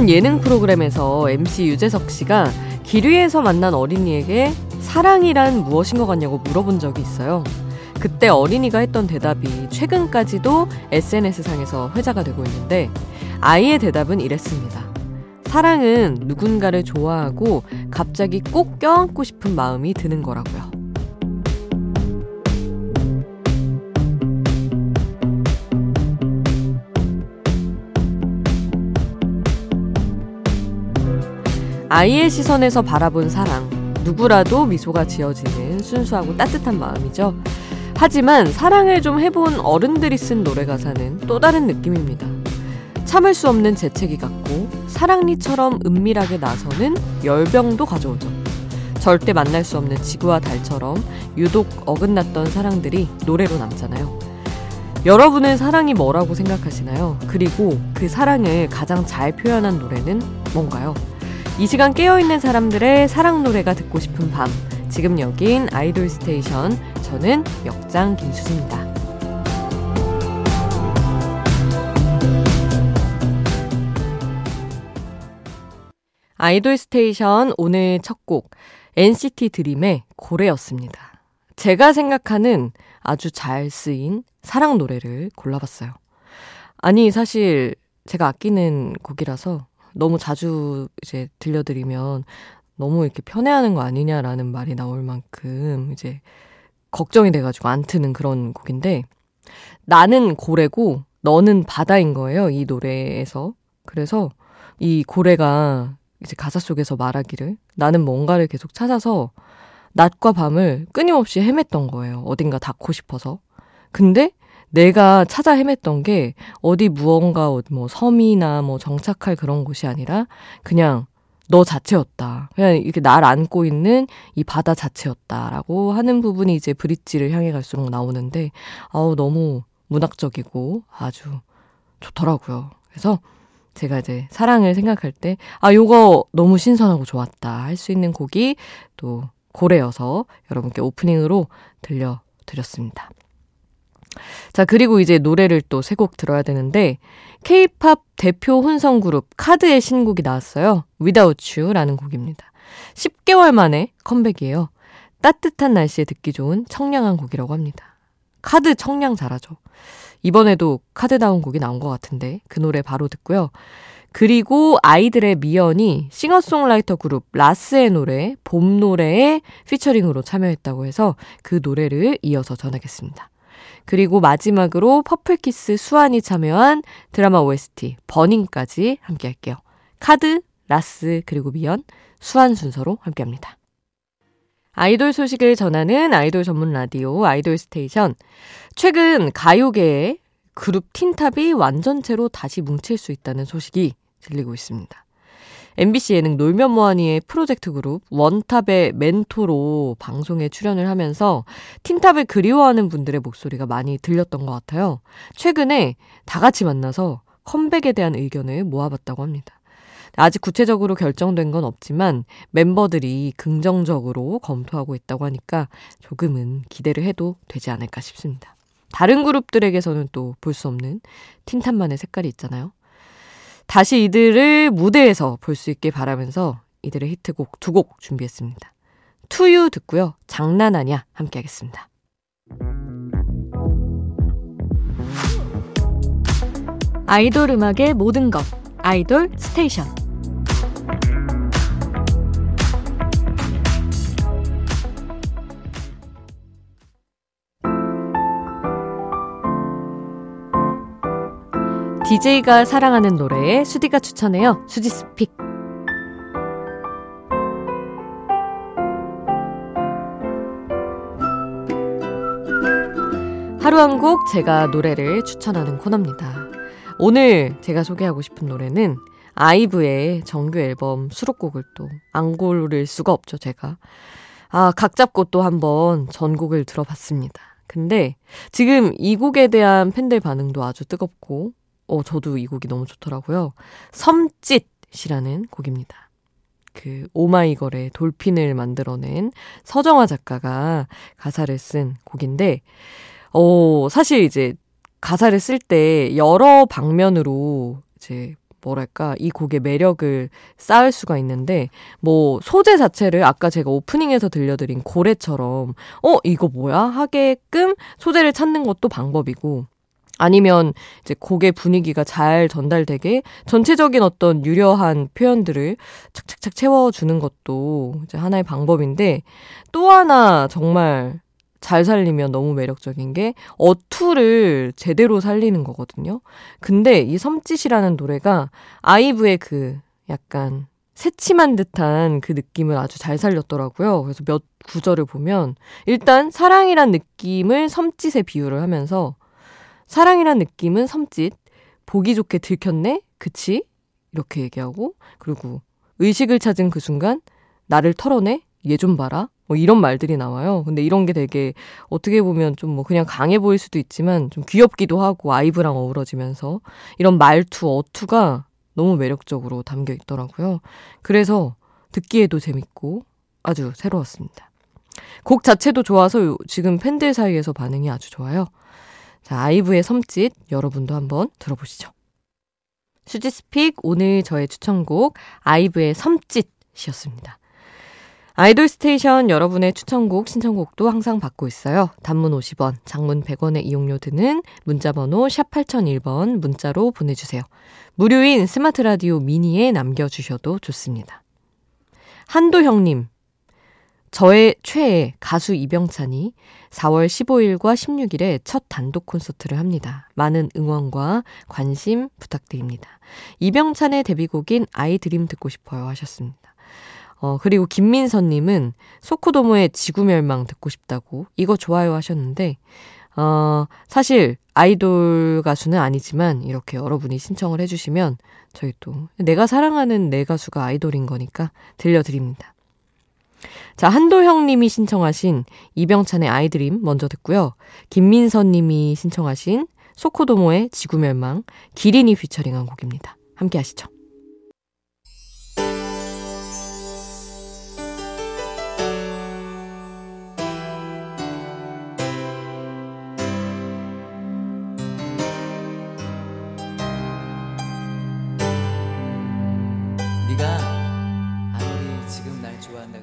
한 예능 프로그램에서 MC 유재석 씨가 길 위에서 만난 어린이에게 사랑이란 무엇인 것 같냐고 물어본 적이 있어요. 그때 어린이가 했던 대답이 최근까지도 SNS상에서 회자가 되고 있는데 아이의 대답은 이랬습니다. 사랑은 누군가를 좋아하고 갑자기 꼭 껴안고 싶은 마음이 드는 거라고요. 아이의 시선에서 바라본 사랑, 누구라도 미소가 지어지는 순수하고 따뜻한 마음이죠. 하지만 사랑을 좀 해본 어른들이 쓴 노래 가사는 또 다른 느낌입니다. 참을 수 없는 재채기 같고 사랑니처럼 은밀하게 나서는 열병도 가져오죠. 절대 만날 수 없는 지구와 달처럼 유독 어긋났던 사랑들이 노래로 남잖아요. 여러분은 사랑이 뭐라고 생각하시나요? 그리고 그 사랑을 가장 잘 표현한 노래는 뭔가요? 이 시간 깨어있는 사람들의 사랑 노래가 듣고 싶은 밤, 지금 여긴 아이돌 스테이션, 저는 역장 김수진입니다. 아이돌 스테이션 오늘 첫 곡 NCT 드림의 고래였습니다. 제가 생각하는 아주 잘 쓰인 사랑 노래를 골라봤어요. 아니 사실 제가 아끼는 곡이라서 너무 자주 이제 들려드리면 너무 이렇게 편애하는 거 아니냐라는 말이 나올 만큼 이제 걱정이 돼가지고 안 트는 그런 곡인데, 나는 고래고 너는 바다인 거예요, 이 노래에서. 그래서 이 고래가 이제 가사 속에서 말하기를 나는 뭔가를 계속 찾아서 낮과 밤을 끊임없이 헤맸던 거예요. 어딘가 닿고 싶어서. 근데 내가 찾아 헤맸던 게 어디 무언가 뭐 섬이나 뭐 정착할 그런 곳이 아니라 그냥 너 자체였다. 그냥 이렇게 날 안고 있는 이 바다 자체였다라고 하는 부분이 이제 브릿지를 향해 갈수록 나오는데, 아우 너무 문학적이고 아주 좋더라고요. 그래서 제가 이제 사랑을 생각할 때 아 요거 너무 신선하고 좋았다 할 수 있는 곡이 또 고래여서 여러분께 오프닝으로 들려드렸습니다. 자, 그리고 이제 노래를 또 세 곡 들어야 되는데 K-POP 대표 혼성 그룹 카드의 신곡이 나왔어요. Without You라는 곡입니다. 10개월 만에 컴백이에요. 따뜻한 날씨에 듣기 좋은 청량한 곡이라고 합니다. 카드 청량 잘하죠. 이번에도 카드다운 곡이 나온 것 같은데 그 노래 바로 듣고요. 그리고 아이들의 미연이 싱어송라이터 그룹 라스의 노래 봄 노래에 피처링으로 참여했다고 해서 그 노래를 이어서 전하겠습니다. 그리고 마지막으로 퍼플키스 수환이 참여한 드라마 OST 버닝까지 함께할게요. 카드, 라스, 그리고 미연, 수환 순서로 함께합니다. 아이돌 소식을 전하는 아이돌 전문 라디오 아이돌 스테이션. 최근 가요계에 그룹 틴탑이 완전체로 다시 뭉칠 수 있다는 소식이 들리고 있습니다. MBC 예능 놀면 뭐하니의 프로젝트 그룹 원탑의 멘토로 방송에 출연을 하면서 틴탑을 그리워하는 분들의 목소리가 많이 들렸던 것 같아요. 최근에 다 같이 만나서 컴백에 대한 의견을 모아봤다고 합니다. 아직 구체적으로 결정된 건 없지만 멤버들이 긍정적으로 검토하고 있다고 하니까 조금은 기대를 해도 되지 않을까 싶습니다. 다른 그룹들에게서는 또 볼 수 없는 틴탑만의 색깔이 있잖아요. 다시 이들을 무대에서 볼 수 있길 바라면서 이들의 히트곡 두 곡 준비했습니다. 투유 듣고요. 장난하냐 함께하겠습니다. 아이돌 음악의 모든 것. 아이돌 스테이션. DJ가 사랑하는 노래에 수디가 추천해요. 수지 스픽. 하루 한 곡 제가 노래를 추천하는 코너입니다. 오늘 제가 소개하고 싶은 노래는 아이브의 정규 앨범 수록곡을 또 안 고를 수가 없죠, 제가. 아, 각 잡고 또 한번 전곡을 들어봤습니다. 근데 지금 이 곡에 대한 팬들 반응도 아주 뜨겁고 저도 이 곡이 너무 좋더라고요. 섬짓이라는 곡입니다. 그 오마이걸의 돌핀을 만들어낸 서정화 작가가 가사를 쓴 곡인데 사실 이제 가사를 쓸 때 여러 방면으로 이제 뭐랄까 이 곡의 매력을 쌓을 수가 있는데, 뭐 소재 자체를 아까 제가 오프닝에서 들려드린 고래처럼 이거 뭐야? 하게끔 소재를 찾는 것도 방법이고, 아니면 이제 곡의 분위기가 잘 전달되게 전체적인 어떤 유려한 표현들을 착착착 채워주는 것도 이제 하나의 방법인데, 또 하나 정말 잘 살리면 너무 매력적인 게 어투를 제대로 살리는 거거든요. 근데 이 섬짓이라는 노래가 아이브의 그 약간 새침한 듯한 그 느낌을 아주 잘 살렸더라고요. 그래서 몇 구절을 보면 일단 사랑이란 느낌을 섬짓에 비유를 하면서, 사랑이란 느낌은 섬짓, 보기 좋게 들켰네, 그치? 이렇게 얘기하고, 그리고 의식을 찾은 그 순간 나를 털어내, 얘 좀 봐라, 뭐 이런 말들이 나와요. 근데 이런 게 되게 어떻게 보면 좀 뭐 그냥 강해 보일 수도 있지만 좀 귀엽기도 하고, 아이브랑 어우러지면서 이런 말투, 어투가 너무 매력적으로 담겨 있더라고요. 그래서 듣기에도 재밌고 아주 새로웠습니다. 곡 자체도 좋아서 지금 팬들 사이에서 반응이 아주 좋아요. 자, 아이브의 섬짓 여러분도 한번 들어보시죠. 슈지스픽 오늘 저의 추천곡 아이브의 섬짓이었습니다. 아이돌 스테이션 여러분의 추천곡, 신청곡도 항상 받고 있어요. 단문 50원, 장문 100원의 이용료 드는 문자번호 샵 8001번 문자로 보내주세요. 무료인 스마트 라디오 미니에 남겨주셔도 좋습니다. 한도형님, 저의 최애 가수 이병찬이 4월 15일과 16일에 첫 단독 콘서트를 합니다. 많은 응원과 관심 부탁드립니다. 이병찬의 데뷔곡인 아이 드림 듣고 싶어요 하셨습니다. 그리고 김민선님은 소코도모의 지구멸망 듣고 싶다고 이거 좋아요 하셨는데, 사실 아이돌 가수는 아니지만 이렇게 여러분이 신청을 해주시면 저희 또 내가 사랑하는 내 가수가 아이돌인 거니까 들려드립니다. 자, 한도형님이 신청하신 이병찬의 아이드림 먼저 듣고요. 김민선님이 신청하신 소코도모의 지구멸망, 기린이 피처링한 곡입니다. 함께 하시죠.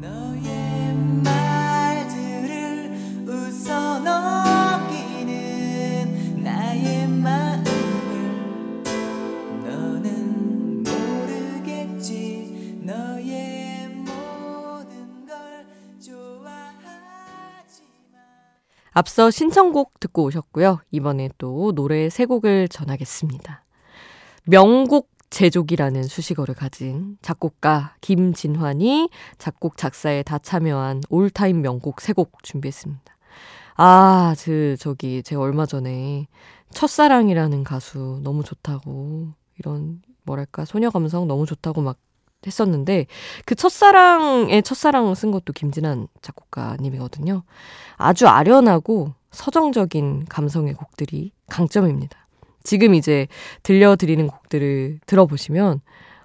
너의 말들을 웃어 넘기는 나의 마음을 너는 모르겠지. 너의 모든 걸 앞서 신청곡 듣고 오셨고요. 이번에 또 노래 세 곡을 전하겠습니다. 명곡 제조기라는 수식어를 가진 작곡가 김진환이 작곡 작사에 다 참여한 올타임 명곡 세 곡 준비했습니다. 아, 제가 얼마 전에 첫사랑이라는 가수 너무 좋다고, 이런 뭐랄까 소녀 감성 너무 좋다고 막 했었는데, 그 첫사랑을 쓴 것도 김진환 작곡가님이거든요. 아주 아련하고 서정적인 감성의 곡들이 강점입니다. 지금 이제 들려드리는 곡들을 들어보시면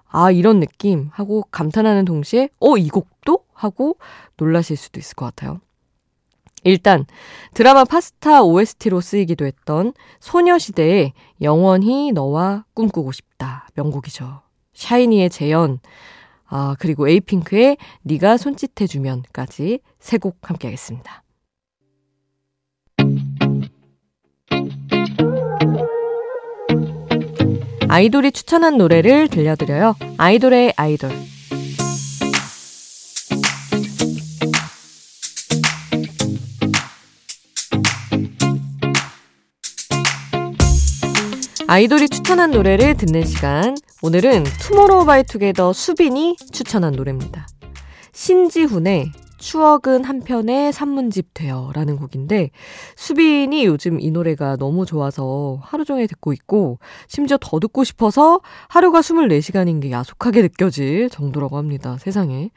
아, 이런 느낌 하고 감탄하는 동시에 이 곡도? 하고 놀라실 수도 있을 것 같아요. 일단 드라마 파스타 OST로 쓰이기도 했던 소녀시대의 영원히 너와 꿈꾸고 싶다, 명곡이죠. 샤이니의 재현, 그리고 에이핑크의 네가 손짓해주면까지 세 곡 함께하겠습니다. 아이돌이 추천한 노래를 들려드려요. 아이돌의 아이돌. 아이돌이 추천한 노래를 듣는 시간. 오늘은 투모로우바이투게더 수빈이 추천한 노래입니다. 신지훈의 추억은 한편의 산문집 되어라는 곡인데, 수빈이 요즘 이 노래가 너무 좋아서 하루 종일 듣고 있고, 심지어 더 듣고 싶어서 하루가 24시간인 게 야속하게 느껴질 정도라고 합니다. 세상에.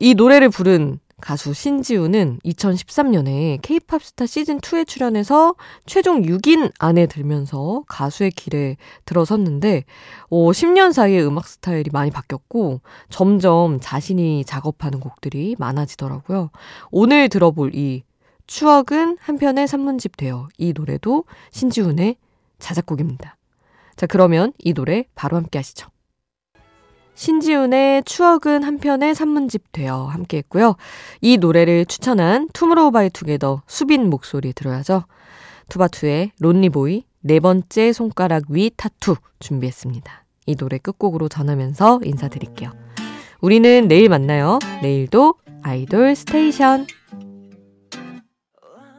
이 노래를 부른 가수 신지우는 2013년에 K-POP 스타 시즌2에 출연해서 최종 6인 안에 들면서 가수의 길에 들어섰는데 10년 사이에 음악 스타일이 많이 바뀌었고 점점 자신이 작업하는 곡들이 많아지더라고요. 오늘 들어볼 이 추억은 한편의 산문집 되어 이 노래도 신지훈의 자작곡입니다. 자, 그러면 이 노래 바로 함께 하시죠. 신지훈의 추억은 한편의 산문집 되어 함께 했고요. 이 노래를 추천한 투모로우바이투게더 수빈 목소리 들어야죠. 투바투의 론리보이 네 번째 손가락 위 타투 준비했습니다. 이 노래 끝곡으로 전하면서 인사드릴게요. 우리는 내일 만나요. 내일도 아이돌 스테이션.